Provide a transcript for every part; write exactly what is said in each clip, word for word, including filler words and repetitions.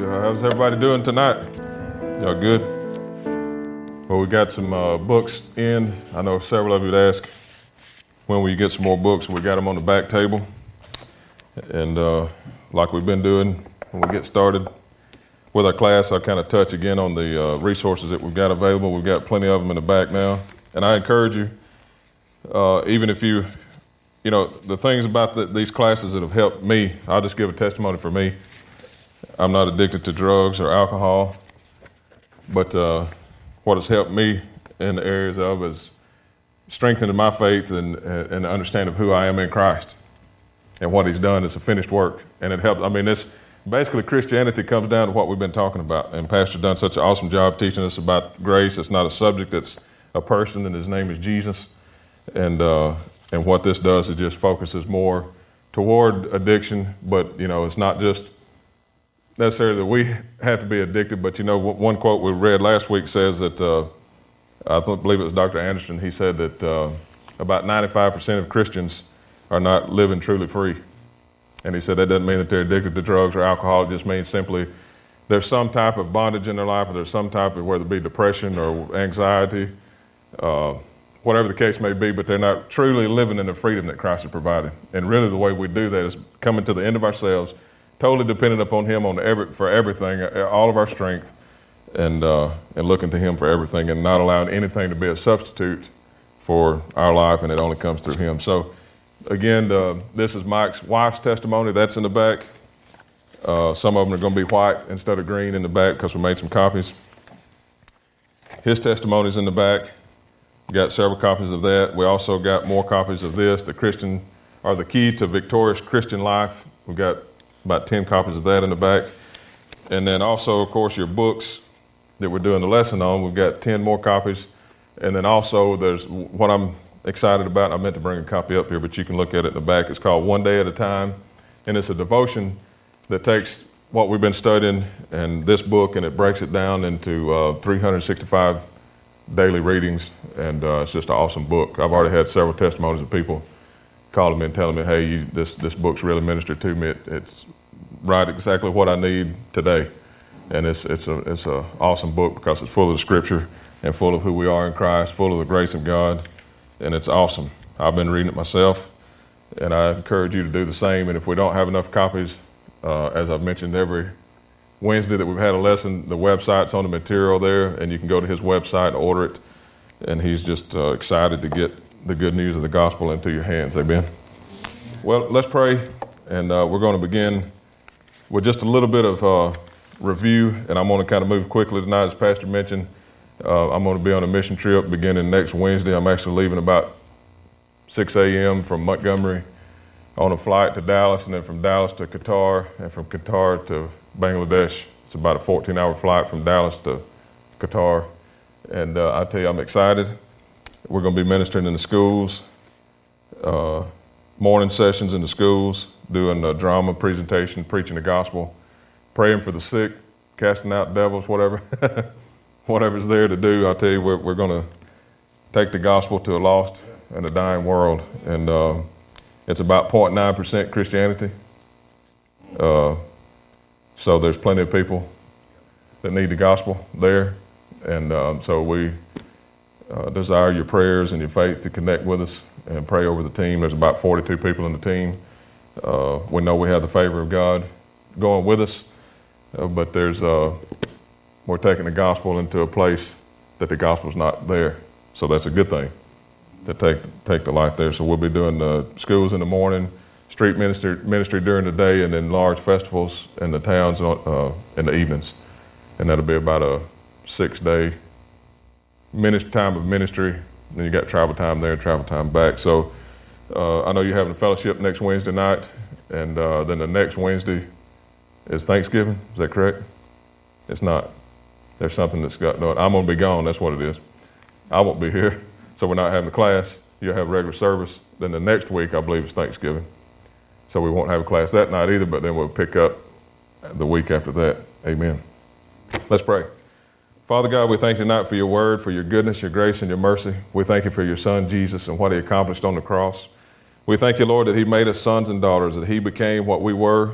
How's everybody doing tonight? Y'all good? Well, we got some uh, books in. I know several of you would ask, when will you get some more books? We got them on the back table. And uh, like we've been doing when we get started with our class, I'll kind of touch again on the uh, resources that we've got available. We've got plenty of them in the back now. And I encourage you, uh, even if you, you know, the things about the, these classes that have helped me, I'll just give a testimony for me. I'm not addicted to drugs or alcohol, but uh, what has helped me in the areas of is strengthening my faith and and understanding of who I am in Christ and what He's done. It's a finished work, and it helps. I mean, this basically Christianity comes down to what we've been talking about, and Pastor done such an awesome job teaching us about grace. It's not a subject; it's a person, and His name is Jesus. And uh, and what this does is just focuses more toward addiction, but you know, it's not just necessarily that we have to be addicted, but you know, one quote we read last week says that, uh, I believe it was Doctor Anderson, he said that uh, about ninety-five percent of Christians are not living truly free. And he said that doesn't mean that they're addicted to drugs or alcohol, it just means simply there's some type of bondage in their life, or there's some type of, whether it be depression or anxiety, uh, whatever the case may be, but they're not truly living in the freedom that Christ has provided. And really the way we do that is coming to the end of ourselves, totally dependent upon Him on every, for everything, all of our strength, and uh, and looking to Him for everything, and not allowing anything to be a substitute for our life, and it only comes through Him. So, again, uh, this is Mike's wife's testimony. That's in the back. Uh, some of them are going to be white instead of green in the back because we made some copies. His testimony's in the back. We got several copies of that. We also got more copies of this. The Christian, or the key to victorious Christian life. We got about ten copies of that in the back. And then also, of course, your books that we're doing the lesson on, we've got ten more copies. And then also there's what I'm excited about. I meant to bring a copy up here, but you can look at it in the back. It's called One Day at a Time. And it's a devotion that takes what we've been studying and this book, and it breaks it down into uh, three hundred sixty-five daily readings. And uh, it's just an awesome book. I've already had several testimonies of people calling me and telling me, hey, you, this this book's really ministered to me. It, it's right exactly what I need today. And it's it's a it's a awesome book because it's full of the Scripture and full of who we are in Christ, full of the grace of God, and it's awesome. I've been reading it myself, and I encourage you to do the same. And if we don't have enough copies, uh, as I've mentioned every Wednesday that we've had a lesson, the website's on the material there, and you can go to his website and order it. And he's just uh, excited to get the good news of the gospel into your hands. Amen. Well, let's pray, and uh, we're going to begin with just a little bit of uh, review, and I'm going to kind of move quickly tonight. As Pastor mentioned, uh, I'm going to be on a mission trip beginning next Wednesday. I'm actually leaving about six a.m. from Montgomery on a flight to Dallas, and then from Dallas to Qatar, and from Qatar to Bangladesh. It's about a fourteen-hour flight from Dallas to Qatar, and uh, I tell you, I'm excited. We're going to be ministering in the schools, uh, morning sessions in the schools, doing a drama presentation, preaching the gospel, praying for the sick, casting out devils, whatever. Whatever's there to do, I tell you, we're, we're going to take the gospel to a lost and a dying world. And uh, it's about zero point nine percent Christianity. Uh, so there's plenty of people that need the gospel there. And um, so we... Uh, desire your prayers and your faith to connect with us and pray over the team. There's about forty-two people in the team. Uh, we know we have the favor of God going with us, uh, but there's uh, we're taking the gospel into a place that the gospel's not there. So that's a good thing to take take the light there. So we'll be doing the schools in the morning, street ministry, ministry during the day, and then large festivals in the towns uh, in the evenings. And that'll be about a six-day Ministry, time of ministry, then you got travel time there, travel time back. So uh, I know you're having a fellowship next Wednesday night, and uh, then the next Wednesday is Thanksgiving. Is that correct? It's not. There's something that's got done. I'm going to be gone. That's what it is. I won't be here. So we're not having a class. You'll have regular service. Then the next week, I believe, is Thanksgiving. So we won't have a class that night either, but then we'll pick up the week after that. Amen. Let's pray. Father God, we thank you tonight for your word, for your goodness, your grace, and your mercy. We thank you for your son, Jesus, and what he accomplished on the cross. We thank you, Lord, that he made us sons and daughters, that he became what we were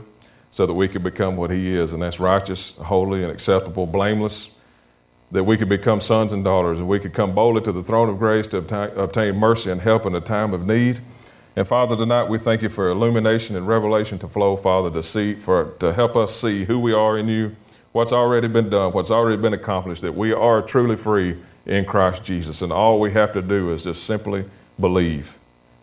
so that we could become what he is, and that's righteous, holy, and acceptable, blameless, that we could become sons and daughters, and we could come boldly to the throne of grace to obti- obtain mercy and help in a time of need. And Father, tonight we thank you for illumination and revelation to flow, Father, to see, for to help us see who we are in you, what's already been done, what's already been accomplished, that we are truly free in Christ Jesus, and all we have to do is just simply believe,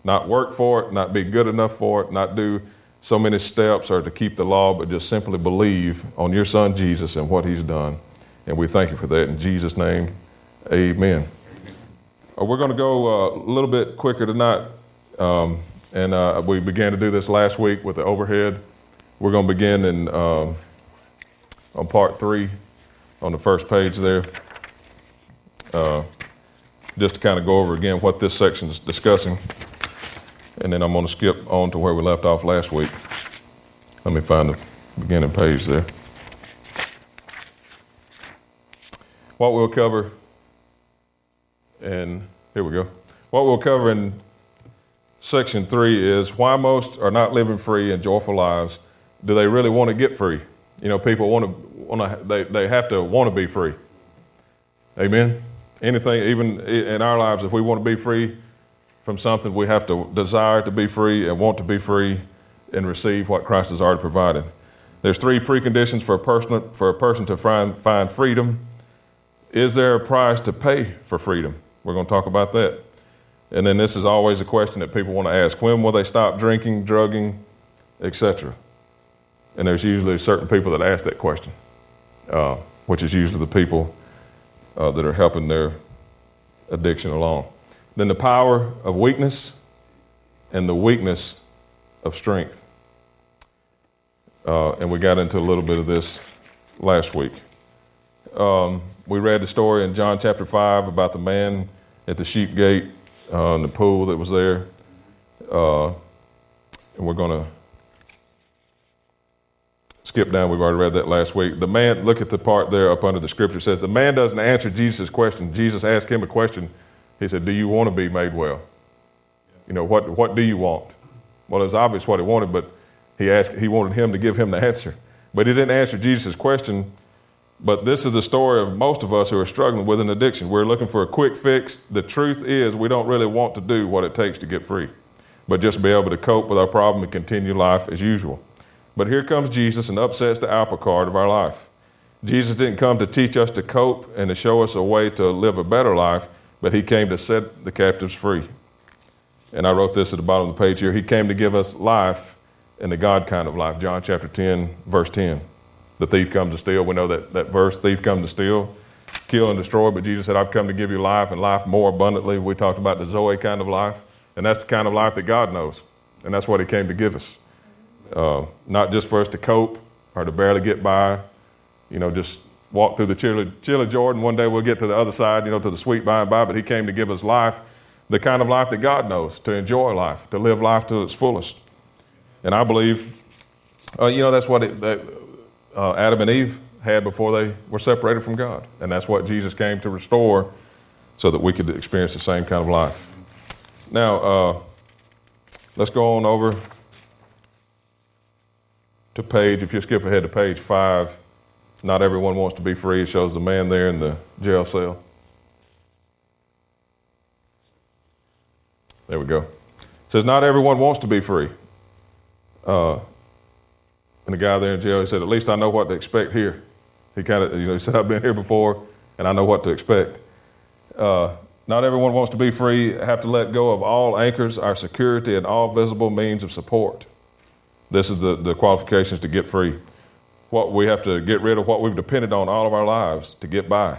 not work for it, not be good enough for it, not do so many steps or to keep the law, but just simply believe on your son, Jesus, and what he's done. And we thank you for that. In Jesus' name, amen. We're going to go a little bit quicker tonight. Um, and uh, we began to do this last week with the overhead. We're going to begin in um, on part three on the first page there. Uh, just to kind of go over again what this section is discussing. And then I'm going to skip on to where we left off last week. Let me find the beginning page there. What we'll cover, and here we go. What we'll cover in section three is why most are not living free and joyful lives. Do they really want to get free? You know, people want to, want to they, they have to want to be free. Amen? Anything, even in our lives, if we want to be free from something, we have to desire to be free and want to be free and receive what Christ has already provided. There's three preconditions for a person, for a person to find, find freedom. Is there a price to pay for freedom? We're going to talk about that. And then this is always a question that people want to ask. When will they stop drinking, drugging, et cetera? And there's usually certain people that ask that question, uh, which is usually the people uh, that are helping their addiction along. Then the power of weakness and the weakness of strength. Uh, and we got into a little bit of this last week. Um, we read the story in John chapter five about the man at the sheep gate uh, and the pool that was there. Uh, and we're going to skip down. We've already read that last week. The man, look at the part there up under the scripture. It says, the man doesn't answer Jesus' question. Jesus asked him a question. He said, do you want to be made well? You know, what what do you want? Well, it's obvious what he wanted, but he asked. He wanted him to give him the answer. But he didn't answer Jesus' question. But this is the story of most of us who are struggling with an addiction. We're looking for a quick fix. The truth is we don't really want to do what it takes to get free, but just be able to cope with our problem and continue life as usual. But here comes Jesus and upsets the apple cart of our life. Jesus didn't come to teach us to cope and to show us a way to live a better life, but he came to set the captives free. And I wrote this at the bottom of the page here. He came to give us life and the God kind of life. John chapter ten, verse ten. The thief comes to steal. We know that, that verse, thief comes to steal, kill and destroy. But Jesus said, I've come to give you life and life more abundantly. We talked about the Zoe kind of life. And that's the kind of life that God knows. And that's what he came to give us. Uh, not just for us to cope or to barely get by, you know, just walk through the chilly, chilly Jordan. One day we'll get to the other side, you know, to the sweet by and by, but he came to give us life, the kind of life that God knows, to enjoy life, to live life to its fullest. And I believe, uh, you know, that's what it, that, uh, Adam and Eve had before they were separated from God. And that's what Jesus came to restore so that we could experience the same kind of life. Now, uh, let's go on over to page, if you skip ahead to page five, not everyone wants to be free. It shows the man there in the jail cell. There we go. It says, not everyone wants to be free. Uh, and the guy there in jail, he said, at least I know what to expect here. He kind of, you know, he said, I've been here before and I know what to expect. Uh, not everyone wants to be free. Have to let go of all anchors, our security, and all visible means of support. This is the, the qualifications to get free. What we have to get rid of, what we've depended on all of our lives to get by.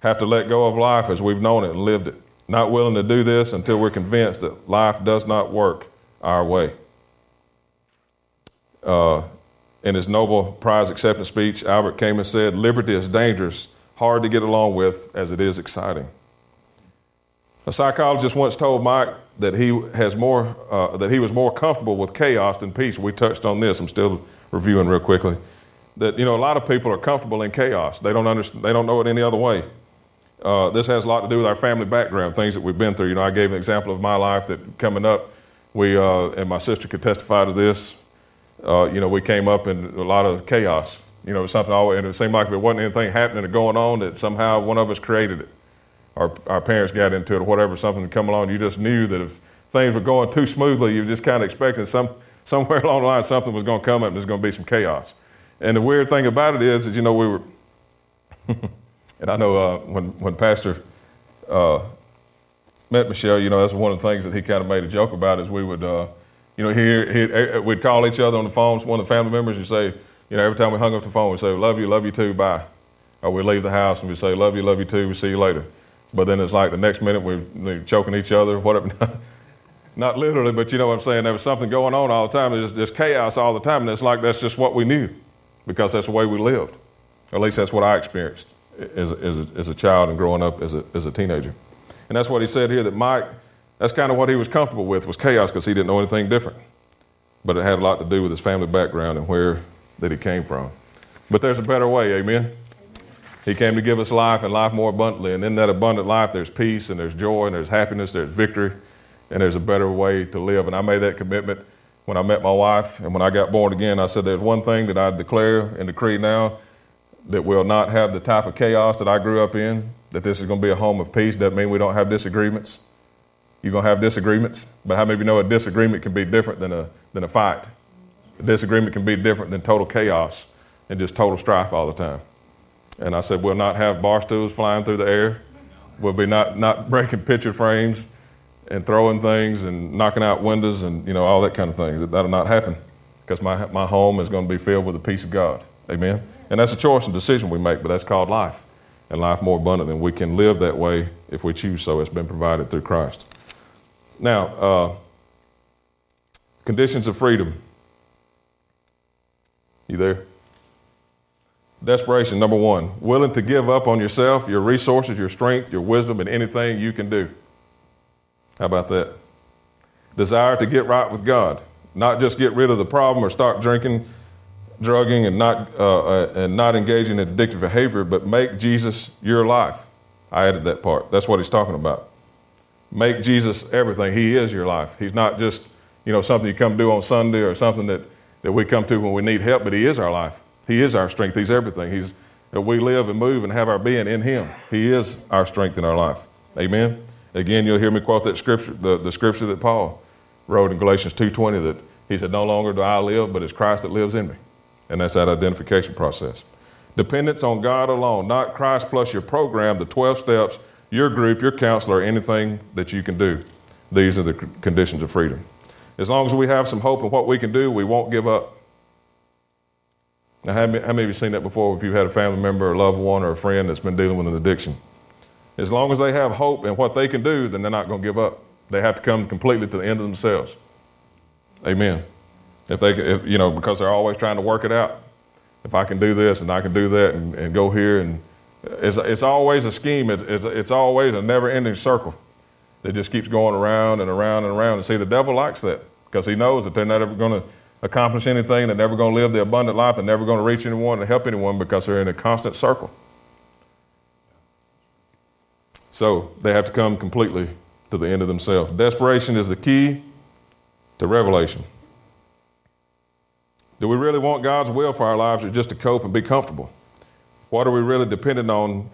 Have to let go of life as we've known it and lived it. Not willing to do this until we're convinced that life does not work our way. Uh, In his Nobel Prize acceptance speech, Albert Camus said, "Liberty is dangerous, hard to get along with, as it is exciting." A psychologist once told Mike that he has more uh, that he was more comfortable with chaos than peace. We touched on this. I'm still reviewing real quickly. That, you know, a lot of people are comfortable in chaos. They don't understand. They don't know it any other way. Uh, this has a lot to do with our family background, things that we've been through. You know, I gave an example of my life that coming up, we uh, and my sister could testify to this. Uh, you know, we came up in a lot of chaos. You know, it was something always, and it seemed like if there wasn't anything happening or going on, that somehow one of us created it. Our, our parents got into it or whatever, something would come along. You just knew that if things were going too smoothly, you were just kind of expecting some somewhere along the line something was going to come up and there's going to be some chaos. And the weird thing about it is, is, you know, we were, and I know uh, when, when Pastor uh, met Michelle, you know, that's one of the things that he kind of made a joke about is we would, uh, you know, he, he, we'd call each other on the phones, one of the family members, and say, you know, every time we hung up the phone, we'd say, love you, love you too, bye. Or we'd leave the house and we'd say, love you, love you too, we'll see you later. But then it's like the next minute we're, we're choking each other, whatever. Not literally, but you know what I'm saying. There was something going on all the time. There's, there's chaos all the time. And it's like that's just what we knew because that's the way we lived. Or at least that's what I experienced as, as, a, as a child and growing up as a, as a teenager. And that's what he said here, that Mike, that's kind of what he was comfortable with was chaos because he didn't know anything different. But it had a lot to do with his family background and where that he came from. But there's a better way, amen? He came to give us life and life more abundantly. And in that abundant life, there's peace and there's joy and there's happiness, there's victory, and there's a better way to live. And I made that commitment when I met my wife and when I got born again. I said, there's one thing that I declare and decree now that will not have the type of chaos that I grew up in, that this is going to be a home of peace. Doesn't mean we don't have disagreements. You're going to have disagreements. But how many of you know a disagreement can be different than a, than a fight? A disagreement can be different than total chaos and just total strife all the time. And I said, we'll not have bar stools flying through the air. We'll be not, not breaking picture frames and throwing things and knocking out windows and, you know, all that kind of thing. That'll not happen because my my home is going to be filled with the peace of God. Amen? And that's a choice and decision we make, but that's called life and life more abundant. And we can live that way if we choose so. It's been provided through Christ. Now, uh, conditions of freedom. You there? Desperation, number one, willing to give up on yourself, your resources, your strength, your wisdom, and anything you can do. How about that? Desire to get right with God, not just get rid of the problem or stop drinking, drugging, and not uh, and not engaging in addictive behavior, but make Jesus your life. I added that part. That's what he's talking about. Make Jesus everything. He is your life. He's not just, you know, something you come do on Sunday or something that, that we come to when we need help, but he is our life. He is our strength. He's everything. He's we live and move and have our being in him. He is our strength in our life. Amen. Again, you'll hear me quote that scripture, the, the scripture that Paul wrote in Galatians two twenty, that he said, no longer do I live, but it's Christ that lives in me. And that's that identification process. Dependence on God alone, not Christ plus your program, the twelve steps, your group, your counselor, anything that you can do. These are the conditions of freedom. As long as we have some hope in what we can do, we won't give up. Now, how many, how many of you seen that before if you've had a family member or a loved one or a friend that's been dealing with an addiction? As long as they have hope in what they can do, then they're not going to give up. They have to come completely to the end of themselves. Amen. If they, if, you know, because they're always trying to work it out. If I can do this and I can do that and, and go here. And it's, it's always a scheme. It's, it's, it's always a never-ending circle that just keeps going around and around and around. And see, the devil likes that because he knows that they're not ever going to accomplish anything. They're never going to live the abundant life. They're never going to reach anyone and help anyone because they're in a constant circle. So they have to come completely to the end of themselves. Desperation is the key to revelation. Do we really want God's will for our lives or just to cope and be comfortable? What are we really dependent on,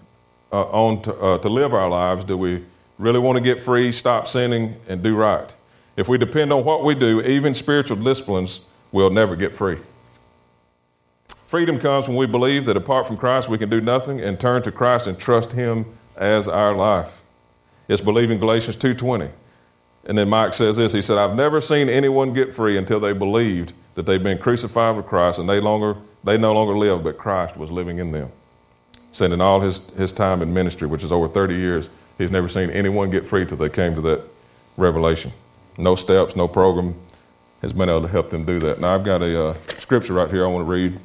uh, on to, uh, to live our lives? Do we really want to get free, stop sinning, and do right? If we depend on what we do, even spiritual disciplines, we'll never get free. Freedom comes when we believe that apart from Christ, we can do nothing and turn to Christ and trust him as our life. It's believing Galatians two twenty. And then Mike says this, he said, I've never seen anyone get free until they believed that they've been crucified with Christ and they longer they no longer live, but Christ was living in them. Spending all his, his time in ministry, which is over thirty years, he's never seen anyone get free till they came to that revelation. No steps, no program has been able to help them do that. Now I've got a uh, scripture right here I want to read.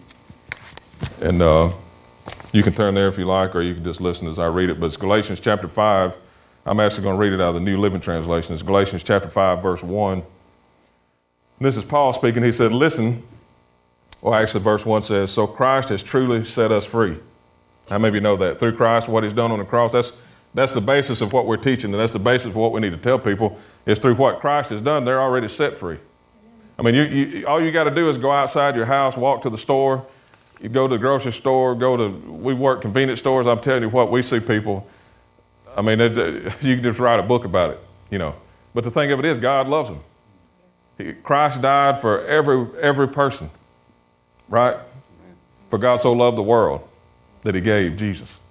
And uh, you can turn there if you like, or you can just listen as I read it. But it's Galatians chapter five. I'm actually going to read it out of the New Living Translation. It's Galatians chapter five, verse one. This is Paul speaking. He said, listen, or actually verse one says, so Christ has truly set us free. How many of you know that? Through Christ, what he's done on the cross, that's that's the basis of what we're teaching, and that's the basis of what we need to tell people, is through what Christ has done, they're already set free. I mean, you, you all you got to do is go outside your house, walk to the store, you go to the grocery store, go to, we work convenience stores. I'm telling you what, we see people, I mean, it, you can just write a book about it, you know. But the thing of it is, God loves them. He, Christ died for every every person, right? For God so loved the world that he gave Jesus.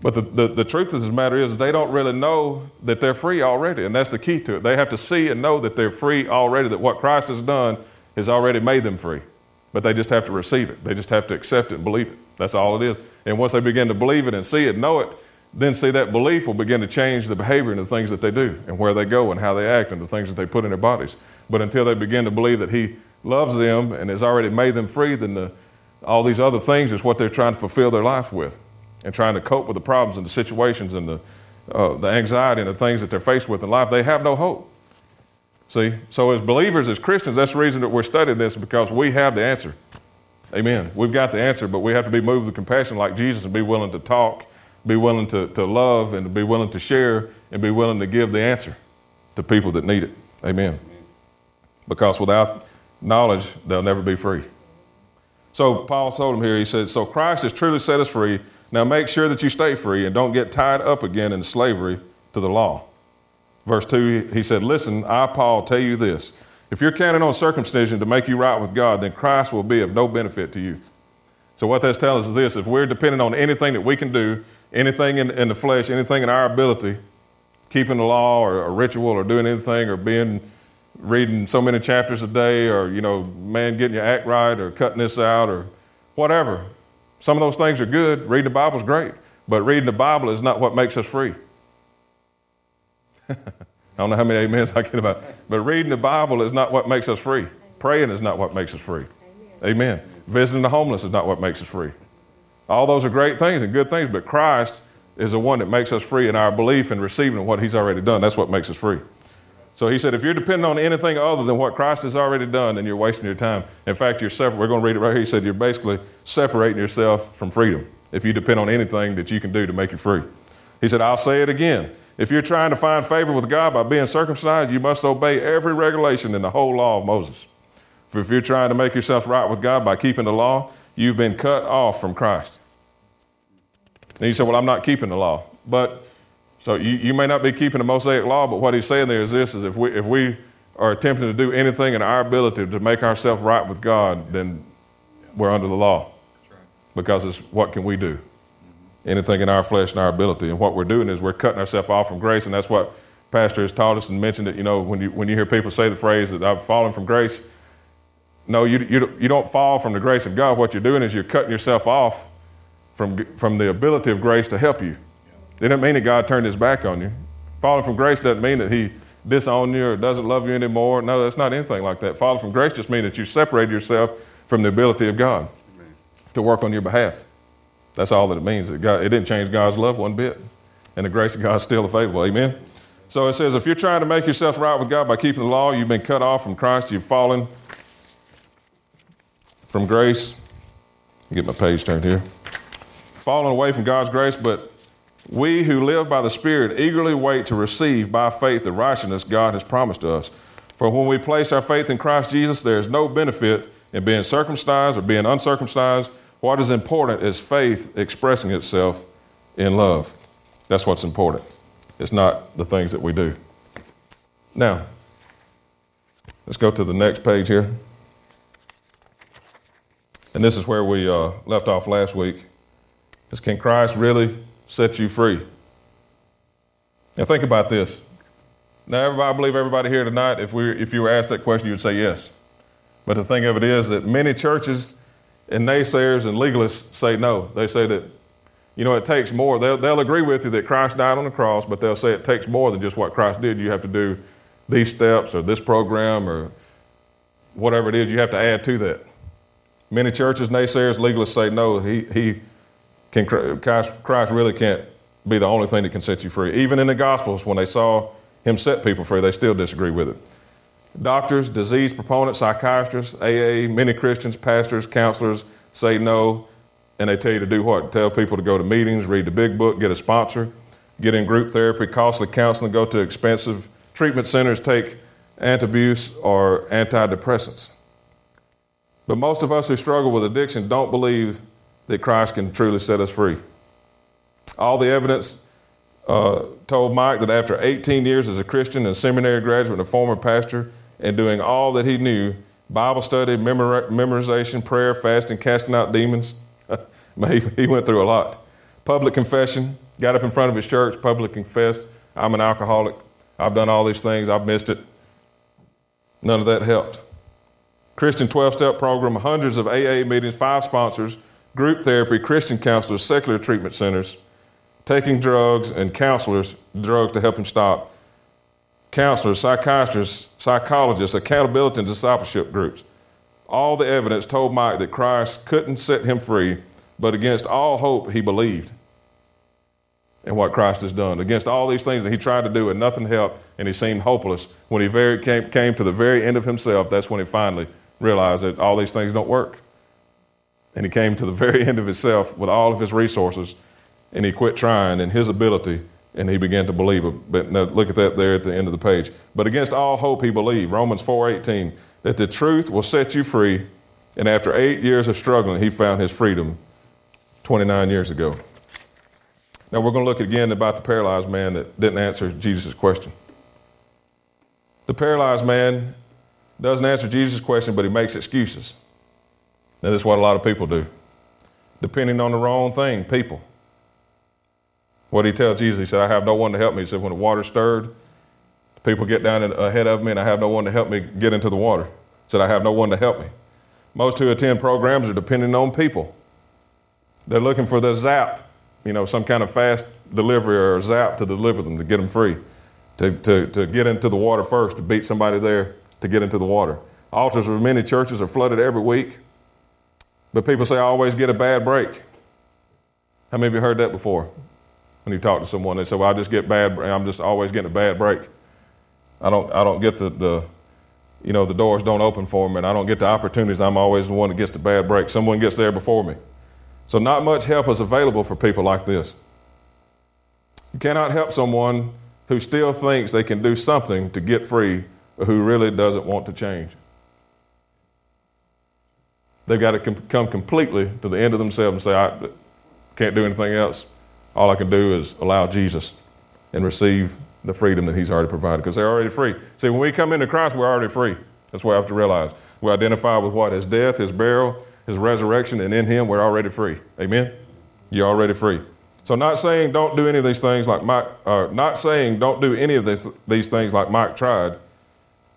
But the, the, the truth of the matter is they don't really know that they're free already, and that's the key to it. They have to see and know that they're free already, that what Christ has done has already made them free. But they just have to receive it. They just have to accept it and believe it. That's all it is. And once they begin to believe it and see it, know it, then see that belief will begin to change the behavior and the things that they do and where they go and how they act and the things that they put in their bodies. But until they begin to believe that he loves them and has already made them free, then the, all these other things is what they're trying to fulfill their life with, and trying to cope with the problems and the situations and the uh, the anxiety and the things that they're faced with in life. They have no hope. See? So as believers, as Christians, that's the reason that we're studying this, because we have the answer. Amen. We've got the answer, but we have to be moved with compassion like Jesus and be willing to talk, be willing to, to love, and be willing to share, and be willing to give the answer to people that need it. Amen. Amen. Because without knowledge, they'll never be free. So Paul told him here, he said, so Christ has truly set us free. Now make sure that you stay free and don't get tied up again in slavery to the law. Verse two, he said, listen, I, Paul, tell you this. If you're counting on circumcision to make you right with God, then Christ will be of no benefit to you. So what that's telling us is this. If we're dependent on anything that we can do, anything in, in the flesh, anything in our ability, keeping the law or a ritual or doing anything or being reading so many chapters a day or, you know, man, getting your act right or cutting this out or whatever. Some of those things are good. Reading the Bible is great, but reading the Bible is not what makes us free. I don't know how many amens I get about, but reading the Bible is not what makes us free. Praying is not what makes us free. Amen. Amen. Visiting the homeless is not what makes us free. All those are great things and good things, but Christ is the one that makes us free in our belief and receiving what he's already done. That's what makes us free. So he said, if you're dependent on anything other than what Christ has already done, then you're wasting your time. In fact, you're separ- we're going to read it right here. He said, you're basically separating yourself from freedom if you depend on anything that you can do to make you free. He said, I'll say it again. If you're trying to find favor with God by being circumcised, you must obey every regulation in the whole law of Moses. If you're trying to make yourself right with God by keeping the law, you've been cut off from Christ. And you say, well, I'm not keeping the law. But so you, you may not be keeping the Mosaic law, but what he's saying there is this, is if we if we are attempting to do anything in our ability to make ourselves right with God, then we're under the law. That's right. Because it's what can we do? Mm-hmm. Anything in our flesh and our ability. And what we're doing is we're cutting ourselves off from grace, and that's what Pastor has taught us and mentioned it. You know, when you when you hear people say the phrase that I've fallen from grace, no, you you you don't fall from the grace of God. What you're doing is you're cutting yourself off from from the ability of grace to help you. It doesn't mean that God turned his back on you. Falling from grace doesn't mean that he disowned you or doesn't love you anymore. No, that's not anything like that. Falling from grace just means that you separate yourself from the ability of God Amen. To work on your behalf. That's all that it means. It didn't change God's love one bit. And the grace of God is still available. Amen? So it says, if you're trying to make yourself right with God by keeping the law, you've been cut off from Christ. You've fallen from grace. Let me get my page turned here. Fallen away from God's grace, but we who live by the Spirit eagerly wait to receive by faith the righteousness God has promised to us. For when we place our faith in Christ Jesus, there is no benefit in being circumcised or being uncircumcised. What is important is faith expressing itself in love. That's what's important. It's not the things that we do. Now, let's go to the next page here. And this is where we uh, left off last week. Is can Christ really set you free? Now think about this. Now, everybody, I believe everybody here tonight, if we, if you were asked that question, you would say yes. But the thing of it is that many churches and naysayers and legalists say no. They say that, you know, it takes more. They'll, they'll agree with you that Christ died on the cross, but they'll say it takes more than just what Christ did. You have to do these steps or this program or whatever it is you have to add to that. Many churches, naysayers, legalists say, no, he he can Christ, Christ really can't be the only thing that can set you free. Even in the Gospels, when they saw him set people free, they still disagree with it. Doctors, disease proponents, psychiatrists, A A, many Christians, pastors, counselors say no, and they tell you to do what? Tell people to go to meetings, read the big book, get a sponsor, get in group therapy, costly counseling, go to expensive treatment centers, take Antabuse or antidepressants. But most of us who struggle with addiction don't believe that Christ can truly set us free. All the evidence uh, told Mike that after eighteen years as a Christian and seminary graduate and a former pastor and doing all that he knew, Bible study, memor- memorization, prayer, fasting, casting out demons, he, he went through a lot. Public confession, got up in front of his church, public confessed, I'm an alcoholic, I've done all these things, I've missed it. None of that helped. Christian twelve-step program, hundreds of A A meetings, five sponsors, group therapy, Christian counselors, secular treatment centers, taking drugs and counselors, drugs to help him stop, counselors, psychiatrists, psychologists, accountability and discipleship groups. All the evidence told Mike that Christ couldn't set him free, but against all hope, he believed in what Christ has done. Against all these things that he tried to do and nothing helped, and he seemed hopeless. When he very came, came to the very end of himself, that's when he finally realized that all these things don't work. And he came to the very end of himself with all of his resources, and he quit trying in his ability, and he began to believe. But now look at that there at the end of the page. But against all hope he believed, Romans four eighteen, that the truth will set you free, and after eight years of struggling, he found his freedom twenty-nine years ago. Now we're going to look again about the paralyzed man that didn't answer Jesus' question. The paralyzed man doesn't answer Jesus' question, but he makes excuses. Now, this is what a lot of people do, depending on the wrong thing, people. What did he tell Jesus? He said, I have no one to help me. He said, when the water stirred, the people get down ahead of me, and I have no one to help me get into the water. He said, I have no one to help me. Most who attend programs are depending on people. They're looking for the zap, you know, some kind of fast delivery or zap to deliver them, to get them free, to, to, to get into the water first, to beat somebody there, to get into the water. Altars of many churches are flooded every week. But people say, I always get a bad break. How many of you heard that before? When you talk to someone, they say, well, I just get bad, I'm just always getting a bad break. I don't I don't get the, the, you know, the doors don't open for me, and I don't get the opportunities. I'm always the one that gets the bad break. Someone gets there before me. So not much help is available for people like this. You cannot help someone who still thinks they can do something to get free, or who really doesn't want to change. They've got to com- come completely to the end of themselves and say, I can't do anything else. All I can do is allow Jesus and receive the freedom that he's already provided, because they're already free. See, when we come into Christ, we're already free. That's what I have to realize. We identify with what? His death, his burial, his resurrection, and in him, we're already free. Amen? You're already free. So not saying don't do any of these things like Mike, uh, not saying don't do any of this, these things like Mike tried,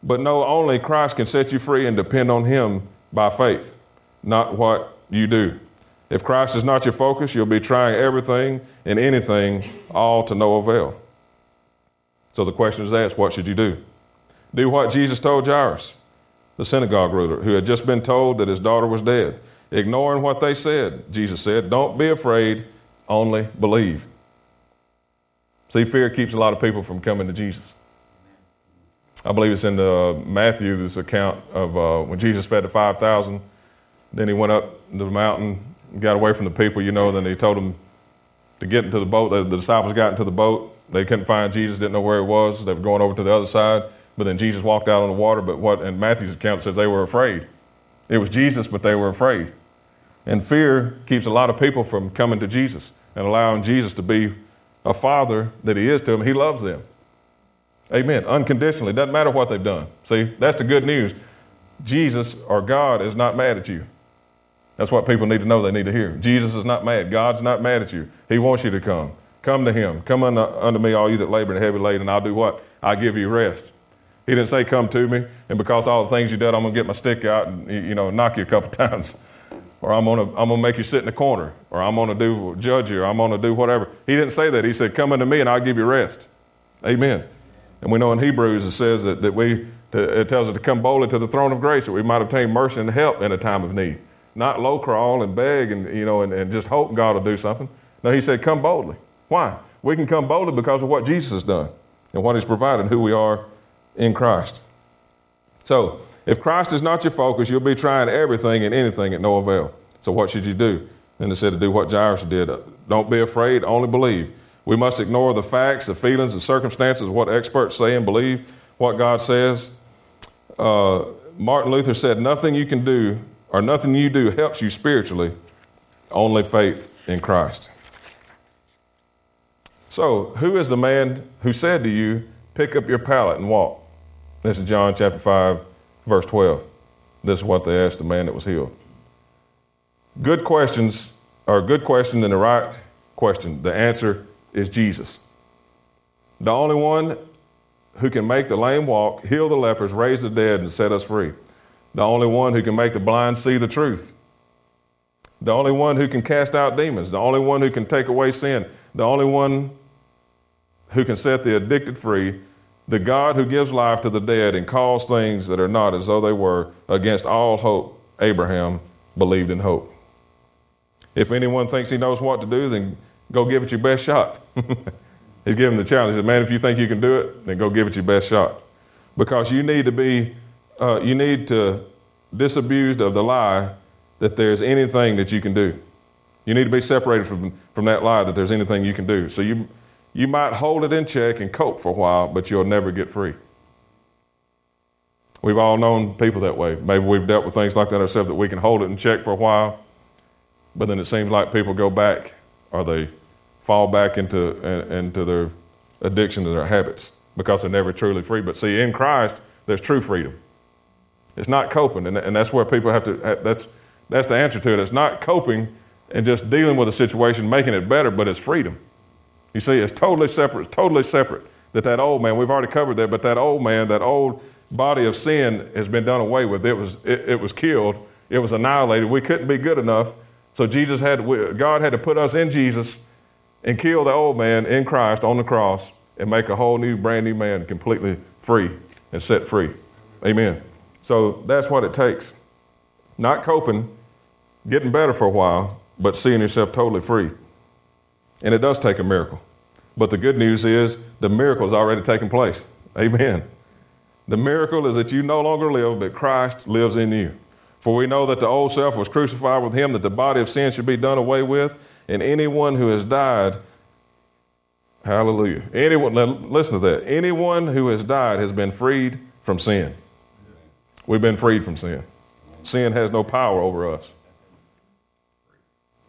but know only Christ can set you free, and depend on him by faith, not what you do. If Christ is not your focus, you'll be trying everything and anything, all to no avail. So the question is asked, what should you do? Do what Jesus told Jairus, the synagogue ruler, who had just been told that his daughter was dead. Ignoring what they said, Jesus said, don't be afraid, only believe. See, fear keeps a lot of people from coming to Jesus. I believe it's in the Matthew's account of uh, when Jesus fed the five thousand. Then he went up the mountain, got away from the people, you know, then he told them to get into the boat. The, the disciples got into the boat. They couldn't find Jesus, didn't know where he was. They were going over to the other side, but then Jesus walked out on the water. But what in Matthew's account says they were afraid. It was Jesus, but they were afraid. And fear keeps a lot of people from coming to Jesus and allowing Jesus to be a father that he is to them. He loves them. Amen. Unconditionally. Doesn't matter what they've done. See, that's the good news. Jesus or God is not mad at you. That's what people need to know, they need to hear. Jesus is not mad. God's not mad at you. He wants you to come. Come to him. Come unto, unto me, all you that labor and heavy laden, and I'll do what? I'll give you rest. He didn't say, come to me, and because of all the things you did, I'm going to get my stick out and, you know, knock you a couple times. Or I'm going to I'm gonna make you sit in the corner. Or I'm going to do judge you. Or I'm going to do whatever. He didn't say that. He said, come unto me, and I'll give you rest. Amen. And we know in Hebrews it says that, that we... It tells us to come boldly to the throne of grace that we might obtain mercy and help in a time of need. Not low crawl and beg and, you know, and, and just hope God will do something. No, he said, come boldly. Why? We can come boldly because of what Jesus has done and what he's provided, who we are in Christ. So if Christ is not your focus, you'll be trying everything and anything at no avail. So what should you do? And it said to do what Jairus did. Don't be afraid, only believe. We must ignore the facts, the feelings, the circumstances, what experts say and believe, what God says. Uh, Martin Luther said, nothing you can do or nothing you do helps you spiritually, only faith in Christ. So who is the man who said to you, pick up your pallet and walk? This is John chapter five, verse twelve. This is what they asked the man that was healed. Good questions are a good question and the right question. The answer is Jesus. The only one who can make the lame walk, heal the lepers, raise the dead, and set us free. The only one who can make the blind see the truth. The only one who can cast out demons. The only one who can take away sin. The only one who can set the addicted free. The God who gives life to the dead and calls things that are not as though they were. Against all hope, Abraham believed in hope. If anyone thinks he knows what to do, then go give it your best shot. He's giving the challenge. He said, man, if you think you can do it, then go give it your best shot. Because you need to be, uh, you need to disabused of the lie that there's anything that you can do. You need to be separated from, from that lie that there's anything you can do. So you, you might hold it in check and cope for a while, but you'll never get free. We've all known people that way. Maybe we've dealt with things like that ourselves, that we can hold it in check for a while, but then it seems like people go back or they fall back into uh, into their addiction and their habits because they're never truly free. But see, in Christ, there's true freedom. It's not coping, and, and that's where people have to, that's that's the answer to it. It's not coping and just dealing with a situation, making it better, but it's freedom. You see, it's totally separate, totally separate. That that old man, we've already covered that, but that old man, that old body of sin has been done away with. It was it, it was killed. It was annihilated. We couldn't be good enough. So Jesus had, God had to put us in Jesus and kill the old man in Christ on the cross and make a whole new, brand new man completely free and set free. Amen. So that's what it takes. Not coping, getting better for a while, but seeing yourself totally free. And it does take a miracle. But the good news is the miracle has already taken place. Amen. The miracle is that you no longer live, but Christ lives in you. For we know that the old self was crucified with him, that the body of sin should be done away with, and anyone who has died, hallelujah, anyone, listen to that, anyone who has died has been freed from sin. We've been freed from sin. Sin has no power over us.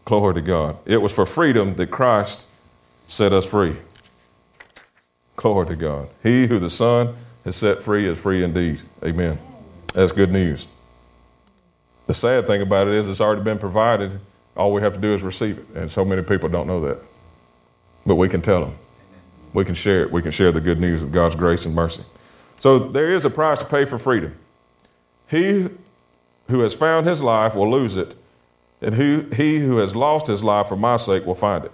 Glory to God. It was for freedom that Christ set us free. Glory to God. He who the Son has set free is free indeed. Amen. That's good news. The sad thing about it is it's already been provided. All we have to do is receive it. And so many people don't know that. But we can tell them. We can share it. We can share the good news of God's grace and mercy. So there is a price to pay for freedom. He who has found his life will lose it. And who, he who has lost his life for my sake will find it.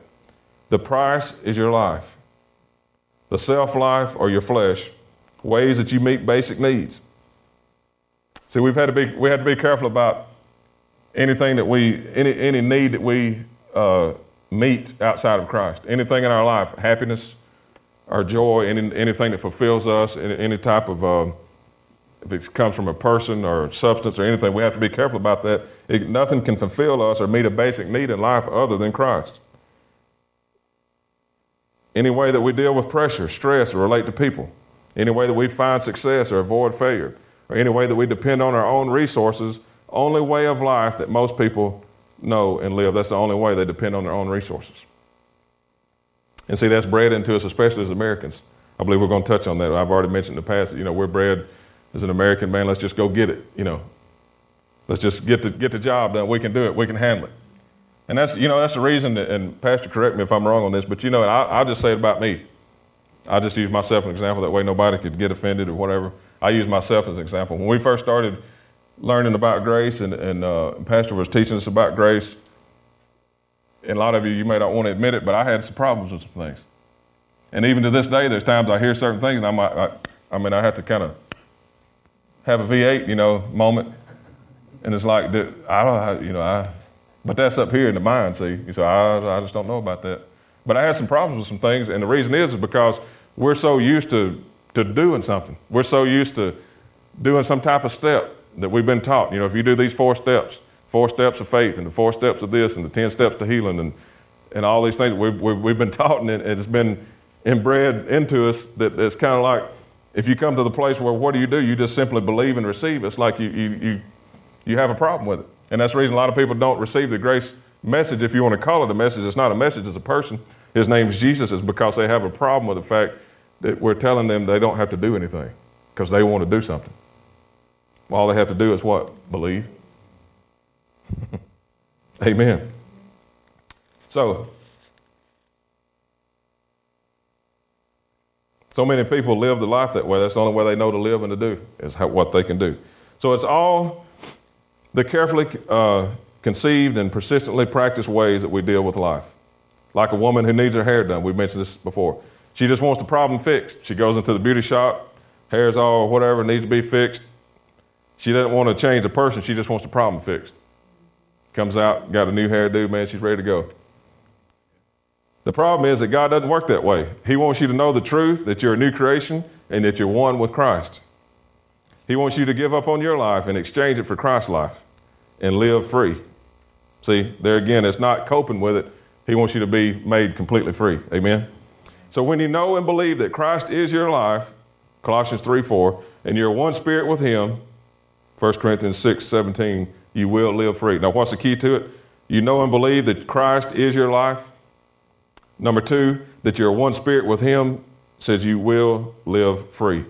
The price is your life. The self-life or your flesh, ways that you meet basic needs. See, we've had to be we had to be careful about anything that we any any need that we uh, meet outside of Christ. Anything in our life, happiness, our joy, any, anything that fulfills us, any, any type of uh, if it comes from a person or substance or anything, we have to be careful about that. It, nothing can fulfill us or meet a basic need in life other than Christ. Any way that we deal with pressure, stress, or relate to people, any way that we find success or avoid failure, or any way that we depend on our own resources, only way of life that most people know and live. That's the only way they depend on their own resources. And see, that's bred into us, especially as Americans. I believe we're going to touch on that. I've already mentioned in the past that, you know, we're bred as an American man. Let's just go get it, you know. Let's just get the, get the job done. We can do it. We can handle it. And that's, you know, that's the reason that, and Pastor, correct me if I'm wrong on this, but, you know, I, I'll just say it about me. I'll just use myself as an example. That way nobody could get offended or whatever. I use myself as an example. When we first started learning about grace, and, and uh, Pastor was teaching us about grace, and a lot of you, you may not want to admit it, but I had some problems with some things. And even to this day, there's times I hear certain things, and I'm, I, I mean, I have to kind of have a V eight, you know, moment. And it's like, dude, I don't know, you know, I, but that's up here in the mind, see. So I, I just don't know about that. But I had some problems with some things, and the reason is, is because we're so used to, to doing something. We're so used to doing some type of step that we've been taught. You know, if you do these four steps, four steps of faith, and the four steps of this, and the ten steps to healing, and and all these things, we, we, we've been taught, and it, it's been inbred into us that it's kind of like, if you come to the place where what do you do? You just simply believe and receive. It's like you you you, you have a problem with it. And that's the reason a lot of people don't receive the grace message, if you want to call it a message. It's not a message, it's a person. His name is Jesus. It's because they have a problem with the fact that we're telling them they don't have to do anything because they want to do something. All they have to do is what? Believe. Amen. So, so many people live the life that way. That's the only way they know to live and to do is how, what they can do. So it's all the carefully uh, conceived and persistently practiced ways that we deal with life. Like a woman who needs her hair done. We've mentioned this before. She just wants the problem fixed. She goes into the beauty shop, hair's all whatever, needs to be fixed. She doesn't want to change the person. She just wants the problem fixed. Comes out, got a new hairdo, man, she's ready to go. The problem is that God doesn't work that way. He wants you to know the truth, that you're a new creation, and that you're one with Christ. He wants you to give up on your life and exchange it for Christ's life and live free. See, there again, it's not coping with it. He wants you to be made completely free. Amen? So when you know and believe that Christ is your life, Colossians three four, and you're one spirit with him, First Corinthians six seventeen, you will live free. Now, what's the key to it? You know and believe that Christ is your life. Number two, that you're one spirit with him, says you will live free.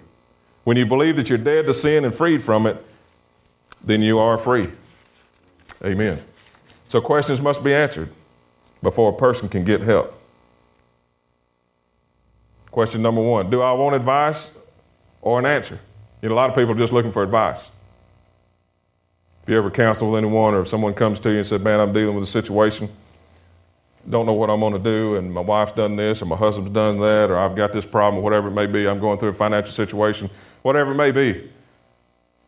When you believe that you're dead to sin and freed from it, then you are free. Amen. So questions must be answered before a person can get help. Question number one, do I want advice or an answer? You know, a lot of people are just looking for advice. If you ever counsel with anyone or if someone comes to you and says, man, I'm dealing with a situation, don't know what I'm going to do, and my wife's done this, or my husband's done that, or I've got this problem, or whatever it may be, I'm going through a financial situation, whatever it may be.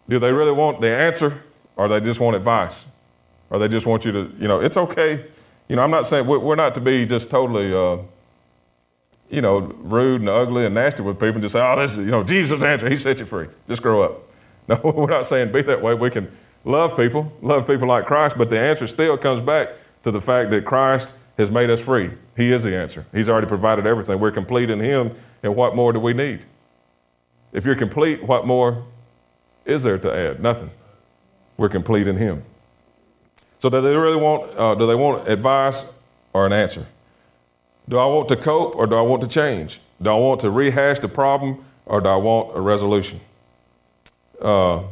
Do they really want the answer, or they just want advice? Or they just want you to, you know, it's okay. You know, I'm not saying, we're not to be just totally, uh, you know, rude and ugly and nasty with people and just say, oh, this is, you know, Jesus' answer, he set you free. Just grow up. No, we're not saying be that way. We can love people, love people like Christ, but the answer still comes back to the fact that Christ has made us free. He is the answer. He's already provided everything. We're complete in him, and what more do we need? If you're complete, what more is there to add? Nothing. We're complete in him. So do they really want, uh, do they want advice or an answer? Do I want to cope or do I want to change? Do I want to rehash the problem or do I want a resolution? Uh,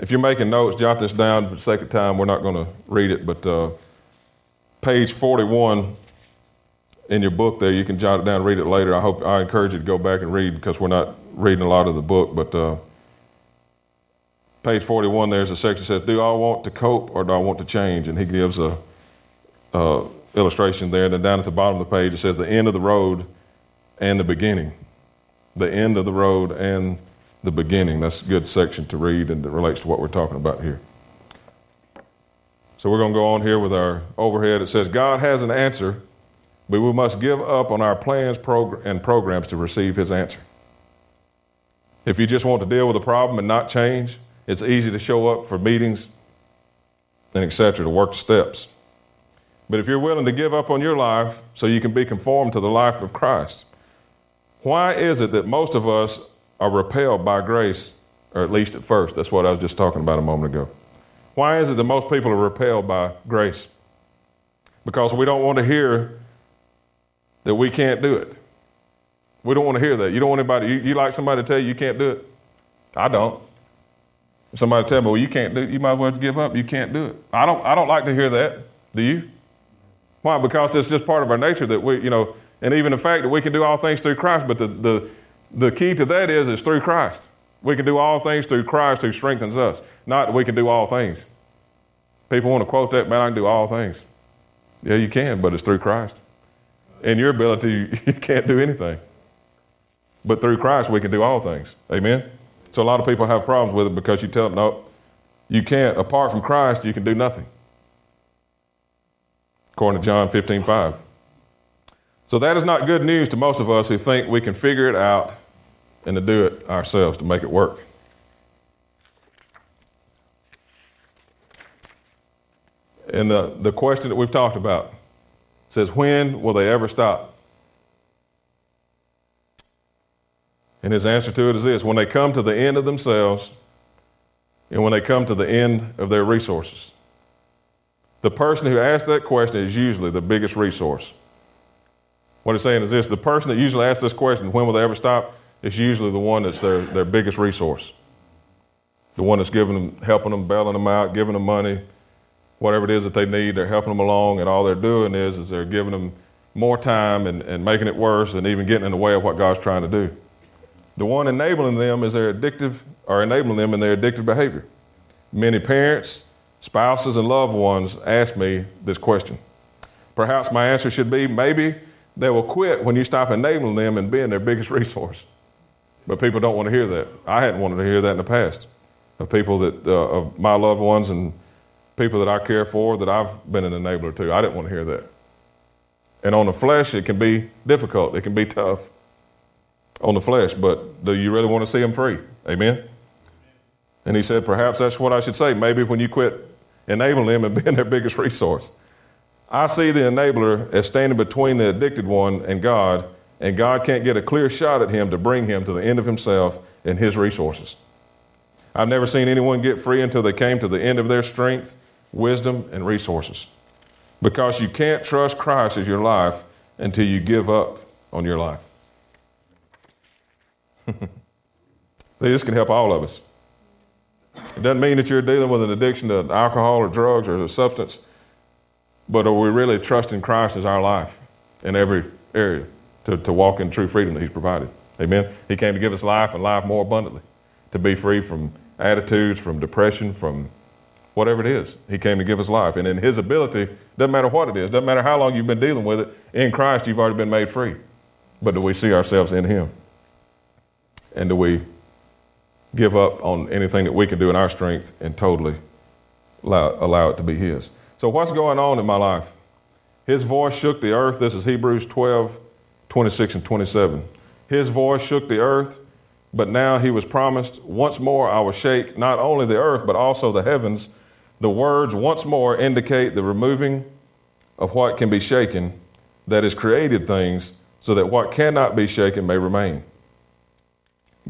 if you're making notes, jot this down for the second time. We're not going to read it, but uh, page forty-one in your book there, you can jot it down and read it later. I hope I encourage you to go back and read because we're not reading a lot of the book, but uh, page forty-one there's a section that says, do I want to cope or do I want to change? And he gives a uh, illustration there. And then down at the bottom of the page, it says the end of the road and the beginning. The end of the road and the beginning. That's a good section to read and it relates to what we're talking about here. So we're going to go on here with our overhead. It says, God has an answer, but we must give up on our plans and programs to receive his answer. If you just want to deal with a problem and not change, it's easy to show up for meetings and et cetera, to work the steps. But if you're willing to give up on your life so you can be conformed to the life of Christ, why is it that most of us are repelled by grace, or at least at first? That's what I was just talking about a moment ago. Why is it that most people are repelled by grace? Because we don't want to hear that we can't do it. We don't want to hear that. You don't want anybody, you, you like somebody to tell you you can't do it? I don't. If somebody tell me, well, you can't do it, you might as well give up. You can't do it. I don't I don't like to hear that. Do you? Why? Because it's just part of our nature that we, you know, and even the fact that we can do all things through Christ, but the the, the key to that is it's through Christ. We can do all things through Christ who strengthens us. Not that we can do all things. People want to quote that, man, I can do all things. Yeah, you can, but it's through Christ. In your ability, you can't do anything. But through Christ, we can do all things. Amen? So a lot of people have problems with it because you tell them, no, you can't. Apart from Christ, you can do nothing. According to John fifteen five. So that is not good news to most of us who think we can figure it out and to do it ourselves, to make it work. And the, the question that we've talked about says, when will they ever stop? And his answer to it is this: when they come to the end of themselves and when they come to the end of their resources. The person who asks that question is usually the biggest resource. What it's saying is this: the person that usually asks this question, when will they ever stop, is usually the one that's their, their biggest resource. The one that's giving them, helping them, bailing them out, giving them money, whatever it is that they need, they're helping them along, and all they're doing is, is they're giving them more time and, and making it worse and even getting in the way of what God's trying to do. The one enabling them is their addictive, or enabling them in their addictive behavior. Many parents, spouses, and loved ones ask me this question. Perhaps my answer should be, maybe they will quit when you stop enabling them and being their biggest resource. But people don't want to hear that. I hadn't wanted to hear that in the past, of people that, uh, of my loved ones and people that I care for that I've been an enabler to. I didn't want to hear that. And on the flesh, it can be difficult. It can be tough on the flesh, but do you really want to see them free? Amen? And he said, perhaps that's what I should say. Maybe when you quit enabling them and being their biggest resource. I see the enabler as standing between the addicted one and God, and God can't get a clear shot at him to bring him to the end of himself and his resources. I've never seen anyone get free until they came to the end of their strength, wisdom, and resources. Because you can't trust Christ as your life until you give up on your life. See, this can help all of us. It doesn't mean that you're dealing with an addiction to alcohol or drugs or a substance, but are we really trusting Christ as our life in every area to, to walk in true freedom that he's provided? Amen? He came to give us life and life more abundantly, to be free from attitudes, from depression, from whatever it is. He came to give us life. And in his ability, doesn't matter what it is, doesn't matter how long you've been dealing with it, in Christ you've already been made free. But do we see ourselves in him? And do we give up on anything that we can do in our strength and totally allow, allow it to be his? So what's going on in my life? His voice shook the earth. This is Hebrews twelve, twenty-six and twenty-seven. His voice shook the earth, but now he was promised, once more I will shake not only the earth, but also the heavens. The words once more indicate the removing of what can be shaken, that is, created things, so that what cannot be shaken may remain.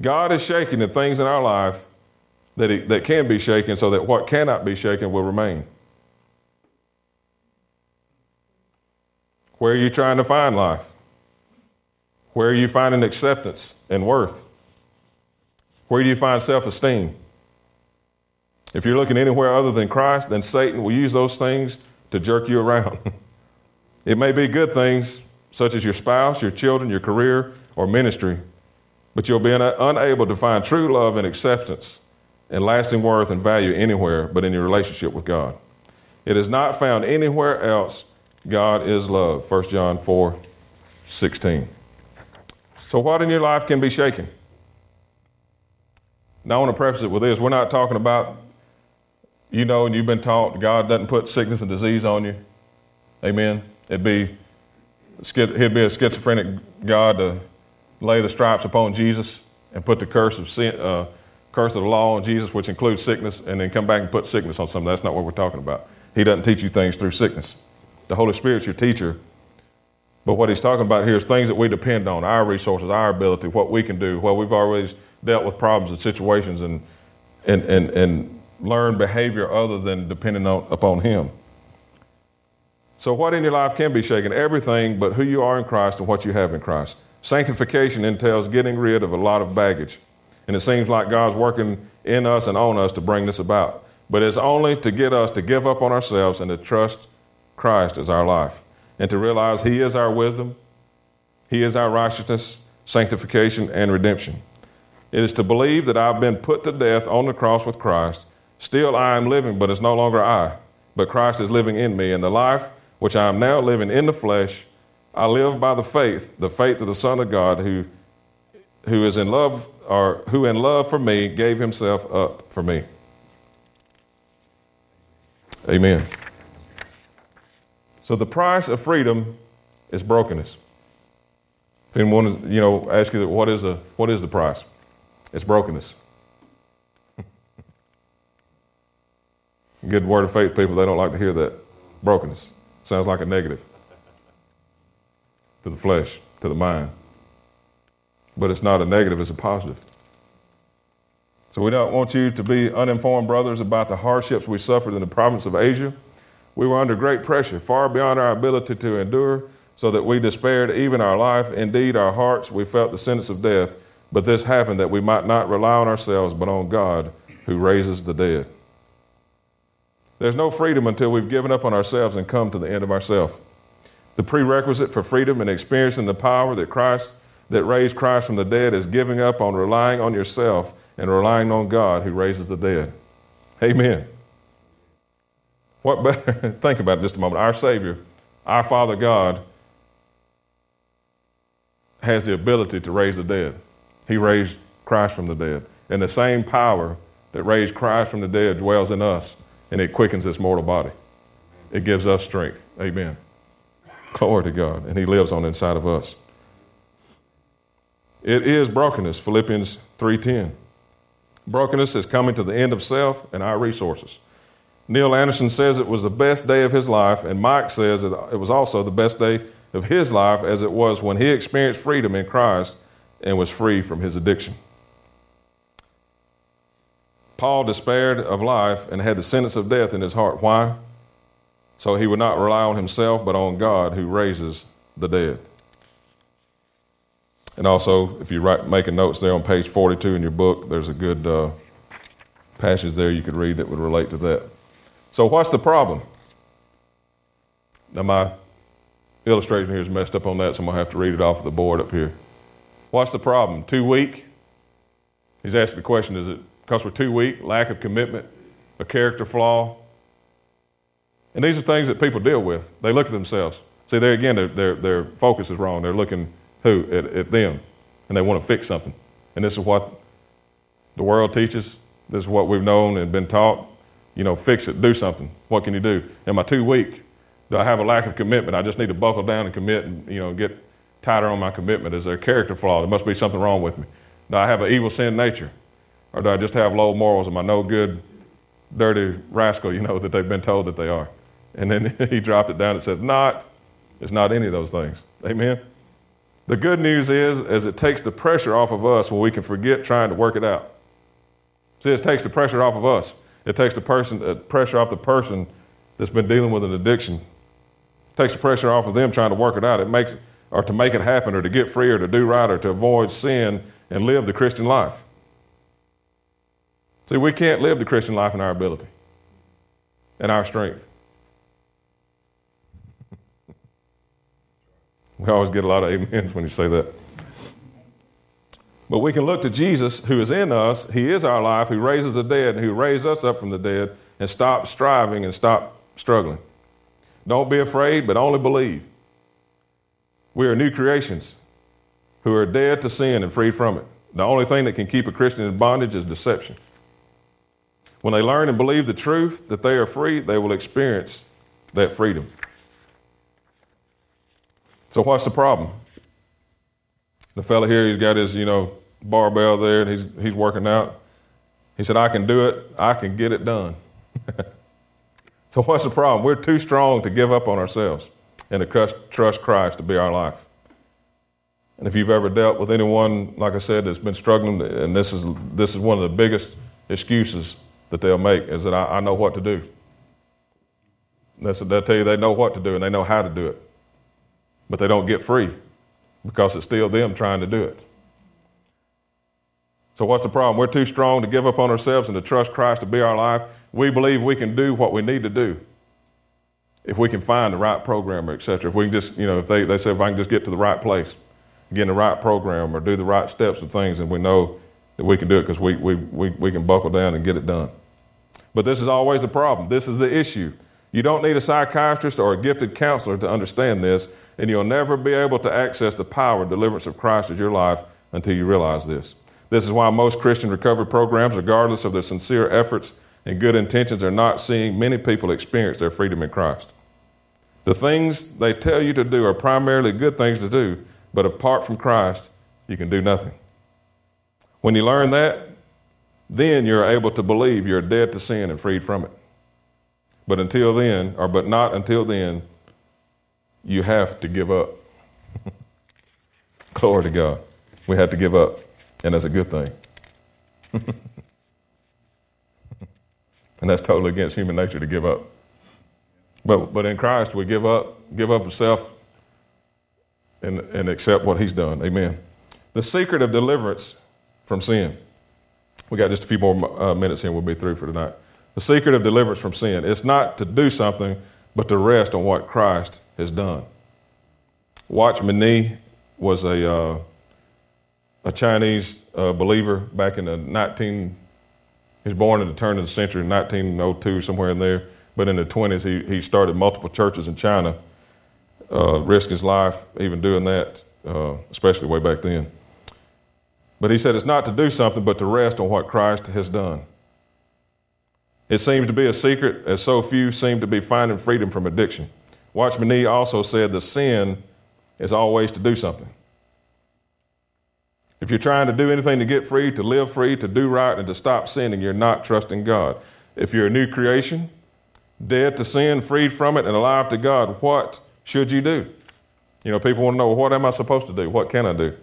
God is shaking the things in our life that, he, that can be shaken, so that what cannot be shaken will remain. Where are you trying to find life? Where are you finding acceptance and worth? Where do you find self-esteem? If you're looking anywhere other than Christ, then Satan will use those things to jerk you around. It may be good things, such as your spouse, your children, your career, or ministry, but you'll be unable to find true love and acceptance and lasting worth and value anywhere but in your relationship with God. It is not found anywhere else. God is love. First John four sixteen. So what in your life can be shaken? Now I want to preface it with this. We're not talking about, you know, and you've been taught God doesn't put sickness and disease on you. Amen. It'd be, he'd be a schizophrenic God to lay the stripes upon Jesus and put the curse of sin, uh, curse of the law on Jesus, which includes sickness, and then come back and put sickness on something. That's not what we're talking about. He doesn't teach you things through sickness. The Holy Spirit's your teacher. But what he's talking about here is things that we depend on, our resources, our ability, what we can do. Well, we've always dealt with problems and situations and and and, and learned behavior other than depending on, upon him. So what in your life can be shaken? Everything but who you are in Christ and what you have in Christ. Sanctification entails getting rid of a lot of baggage. And it seems like God's working in us and on us to bring this about. But it's only to get us to give up on ourselves and to trust Christ as our life and to realize he is our wisdom. He is our righteousness, sanctification, and redemption. It is to believe that I've been put to death on the cross with Christ. Still I am living, but it's no longer I, but Christ is living in me. And the life which I am now living in the flesh, I live by the faith, the faith of the Son of God who who is in love, or who in love for me gave himself up for me. Amen. So the price of freedom is brokenness. If anyone, you know, ask you what is the what is the price? It's brokenness. Good word of faith, people. They don't like to hear that. Brokenness sounds like a negative to the flesh, to the mind. But it's not a negative, it's a positive. So we don't want you to be uninformed, brothers, about the hardships we suffered in the province of Asia. We were under great pressure, far beyond our ability to endure, so that we despaired even our life. Indeed, our hearts, we felt the sentence of death. But this happened that we might not rely on ourselves, but on God who raises the dead. There's no freedom until we've given up on ourselves and come to the end of ourselves. The prerequisite for freedom and experiencing the power that Christ that raised Christ from the dead is giving up on relying on yourself and relying on God who raises the dead. Amen. What better? Think about it just a moment. Our Savior, our Father God, has the ability to raise the dead. He raised Christ from the dead. And the same power that raised Christ from the dead dwells in us, and it quickens this mortal body. It gives us strength. Amen. Glory to God. And he lives on the inside of us. It is brokenness, Philippians three ten. Brokenness is coming to the end of self and our resources. Neil Anderson says it was the best day of his life, and Mike says it was also the best day of his life as it was when he experienced freedom in Christ and was free from his addiction. Paul despaired of life and had the sentence of death in his heart. Why? So he would not rely on himself, but on God who raises the dead. And also, if you're making notes there on page forty-two in your book, there's a good uh, passage there you could read that would relate to that. So what's the problem? Now, my illustration here is messed up on that, so I'm going to have to read it off of the board up here. What's the problem? Too weak? He's asked the question, is it because we're too weak, lack of commitment, a character flaw? And these are things that people deal with. They look at themselves. See, there again, their, their, their focus is wrong. They're looking who? At, at them. And they want to fix something. And this is what the world teaches. This is what we've known and been taught. You know, fix it, do something. What can you do? Am I too weak? Do I have a lack of commitment? I just need to buckle down and commit and, you know, get tighter on my commitment. Is there a character flaw? There must be something wrong with me. Do I have an evil sin nature? Or do I just have low morals? Am I no good, dirty rascal, you know, that they've been told that they are? And then he dropped it down and says, not, it's not any of those things. Amen? The good news is, as it takes the pressure off of us when we can forget trying to work it out. See, it takes the pressure off of us. It takes the person, uh, pressure off the person that's been dealing with an addiction. It takes the pressure off of them trying to work it out. It makes or to make it happen, or to get free, or to do right, or to avoid sin and live the Christian life. See, we can't live the Christian life in our ability and our strength. We always get a lot of amens when you say that. But we can look to Jesus, who is in us. He is our life, who raises the dead, and who raised us up from the dead, and stop striving and stop struggling. Don't be afraid, but only believe. We are new creations who are dead to sin and freed from it. The only thing that can keep a Christian in bondage is deception. When they learn and believe the truth that they are free, they will experience that freedom. So what's the problem? The fellow here, he's got his, you know, barbell there, and he's he's working out. He said, I can do it. I can get it done. So what's the problem? We're too strong to give up on ourselves and to trust Christ to be our life. And if you've ever dealt with anyone, like I said, that's been struggling, and this is this is one of the biggest excuses that they'll make, is that I, I know what to do. That's, they'll tell you they know what to do and they know how to do it, but they don't get free because it's still them trying to do it. So what's the problem? We're too strong to give up on ourselves and to trust Christ to be our life. We believe we can do what we need to do if we can find the right program, or et cetera. If we can just, you know, if they, they say, if I can just get to the right place, get in the right program, or do the right steps and things, and we know that we can do it because we, we we we can buckle down and get it done. But this is always the problem. This is the issue. You don't need a psychiatrist or a gifted counselor to understand this, and you'll never be able to access the power and deliverance of Christ in your life until you realize this. This is why most Christian recovery programs, regardless of their sincere efforts and good intentions, are not seeing many people experience their freedom in Christ. The things they tell you to do are primarily good things to do, but apart from Christ, you can do nothing. When you learn that, then you're able to believe you're dead to sin and freed from it. But until then, or but not until then, you have to give up. Glory to God. We have to give up, and that's a good thing. And that's totally against human nature to give up. But but in Christ, we give up, give up himself and, and accept what he's done. Amen. The secret of deliverance from sin. We got just a few more uh, minutes here, and we'll be through for tonight. The secret of deliverance from sin. It's not to do something, but to rest on what Christ has done. Watchman Nee was a uh, a Chinese uh, believer back in the nineteen. He was born at the turn of the century, nineteen oh two, somewhere in there. But in the twenties, he he started multiple churches in China, uh, risked his life even doing that, uh, especially way back then. But he said it's not to do something, but to rest on what Christ has done. It seems to be a secret, as so few seem to be finding freedom from addiction. Watchman Nee also said the sin is always to do something. If you're trying to do anything to get free, to live free, to do right, and to stop sinning, you're not trusting God. If you're a new creation, dead to sin, freed from it, and alive to God, what should you do? You know, people want to know, what am I supposed to do? What can I do?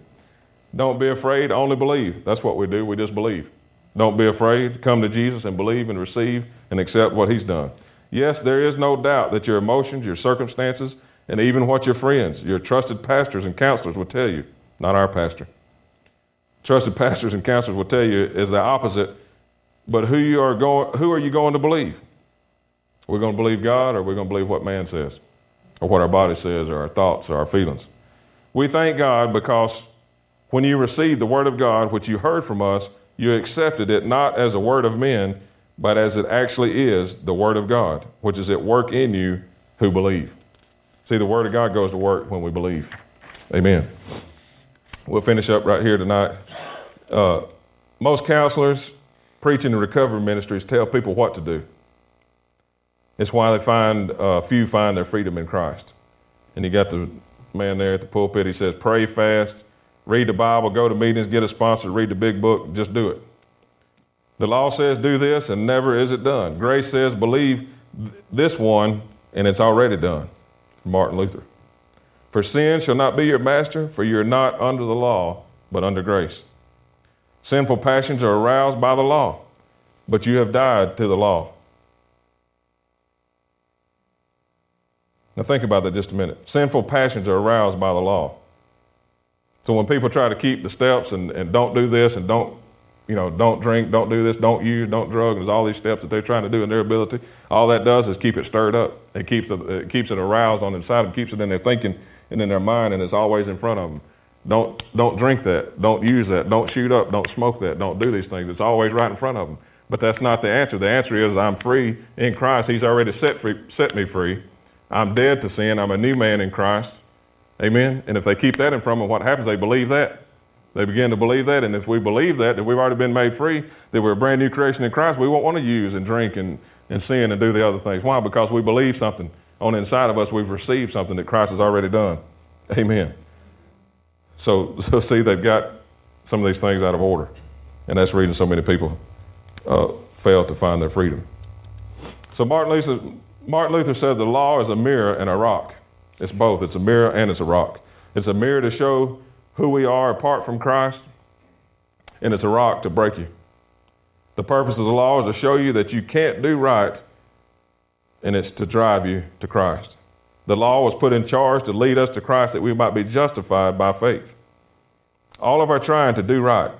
Don't be afraid, only believe. That's what we do. We just believe. Don't be afraid. Come to Jesus and believe and receive and accept what he's done. Yes, there is no doubt that your emotions, your circumstances, and even what your friends, your trusted pastors and counselors will tell you, not our pastor, trusted pastors and counselors will tell you is the opposite, but who you are going, who are you going to believe? We're going to believe God, or we're going to believe what man says, or what our body says, or our thoughts, or our feelings. We thank God because when you received the word of God, which you heard from us, you accepted it not as a word of men, but as it actually is the word of God, which is at work in you who believe. See, the word of God goes to work when we believe. Amen. We'll finish up right here tonight. Uh, most counselors, preaching and recovery ministries tell people what to do. It's why they find uh, few find their freedom in Christ. And you got the man there at the pulpit. He says, pray, fast, read the Bible, go to meetings, get a sponsor, read the big book, just do it. The law says do this, and never is it done. Grace says believe th- this one, and it's already done. Martin Luther. For sin shall not be your master, for you are not under the law, but under grace. Sinful passions are aroused by the law, but you have died to the law. Now think about that just a minute. Sinful passions are aroused by the law. So when people try to keep the steps and, and don't do this and don't, you know, don't drink, don't do this, don't use, don't drug, and there's all these steps that they're trying to do in their ability, all that does is keep it stirred up. It keeps it, it keeps it aroused on the inside of them, keeps it in their thinking and in their mind, and it's always in front of them. Don't, don't drink that. Don't use that. Don't shoot up. Don't smoke that. Don't do these things. It's always right in front of them. But that's not the answer. The answer is I'm free in Christ. He's already set free, set me free. I'm dead to sin. I'm a new man in Christ. Amen. And if they keep that in front of them, what happens? They believe that. They begin to believe that. And if we believe that, that we've already been made free, that we're a brand new creation in Christ, we won't want to use and drink and, and sin and do the other things. Why? Because we believe something. On the inside of us, we've received something that Christ has already done. Amen. So, so see, they've got some of these things out of order. And that's the reason so many people uh, fail to find their freedom. So Martin Luther, Martin Luther says the law is a mirror and a rock. It's both. It's a mirror and it's a rock. It's a mirror to show who we are apart from Christ, and it's a rock to break you. The purpose of the law is to show you that you can't do right, and it's to drive you to Christ. The law was put in charge to lead us to Christ that we might be justified by faith. All of our trying to do right,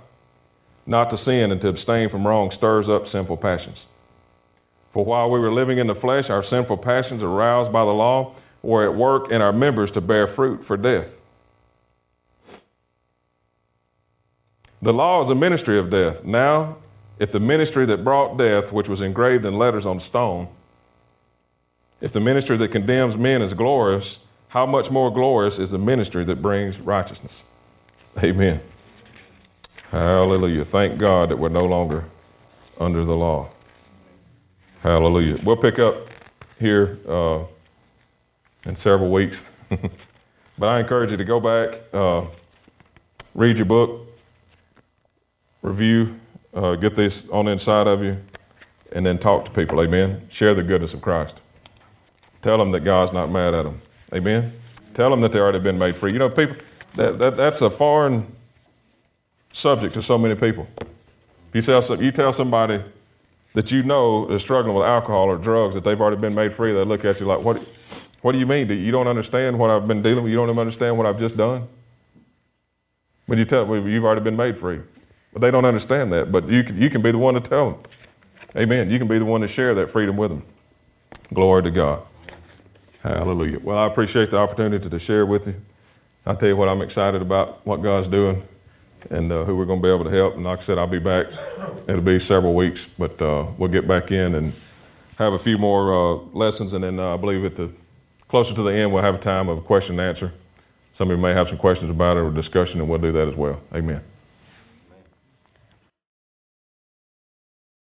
not to sin and to abstain from wrong, stirs up sinful passions. For while we were living in the flesh, our sinful passions aroused by the law were at work in our members to bear fruit for death. The law is a ministry of death. Now, if the ministry that brought death, which was engraved in letters on stone, if the ministry that condemns men is glorious, how much more glorious is the ministry that brings righteousness? Amen. Hallelujah. Thank God that we're no longer under the law. Hallelujah. We'll pick up here uh, in several weeks. But I encourage you to go back, uh, read your book, review, uh, get this on the inside of you, and then talk to people. Amen. Share the goodness of Christ. Tell them that God's not mad at them. Amen. Tell them that they've already been made free. You know, people, that, that that's a foreign subject to so many people. If you tell some, you tell somebody that you know is struggling with alcohol or drugs that they've already been made free, they look at you like, what, what do you mean? You don't understand what I've been dealing with? You don't understand what I've just done? But you tell them, you've already been made free. But they don't understand that. But you can, you can be the one to tell them. Amen. You can be the one to share that freedom with them. Glory to God. Hallelujah. Well, I appreciate the opportunity to share with you. I'll tell you what, I'm excited about what God's doing and uh, who we're going to be able to help. And like I said, I'll be back. It'll be several weeks, but uh, we'll get back in and have a few more uh, lessons. And then uh, I believe at the closer to the end, we'll have a time of question and answer. Some of you may have some questions about it or discussion, and we'll do that as well. Amen.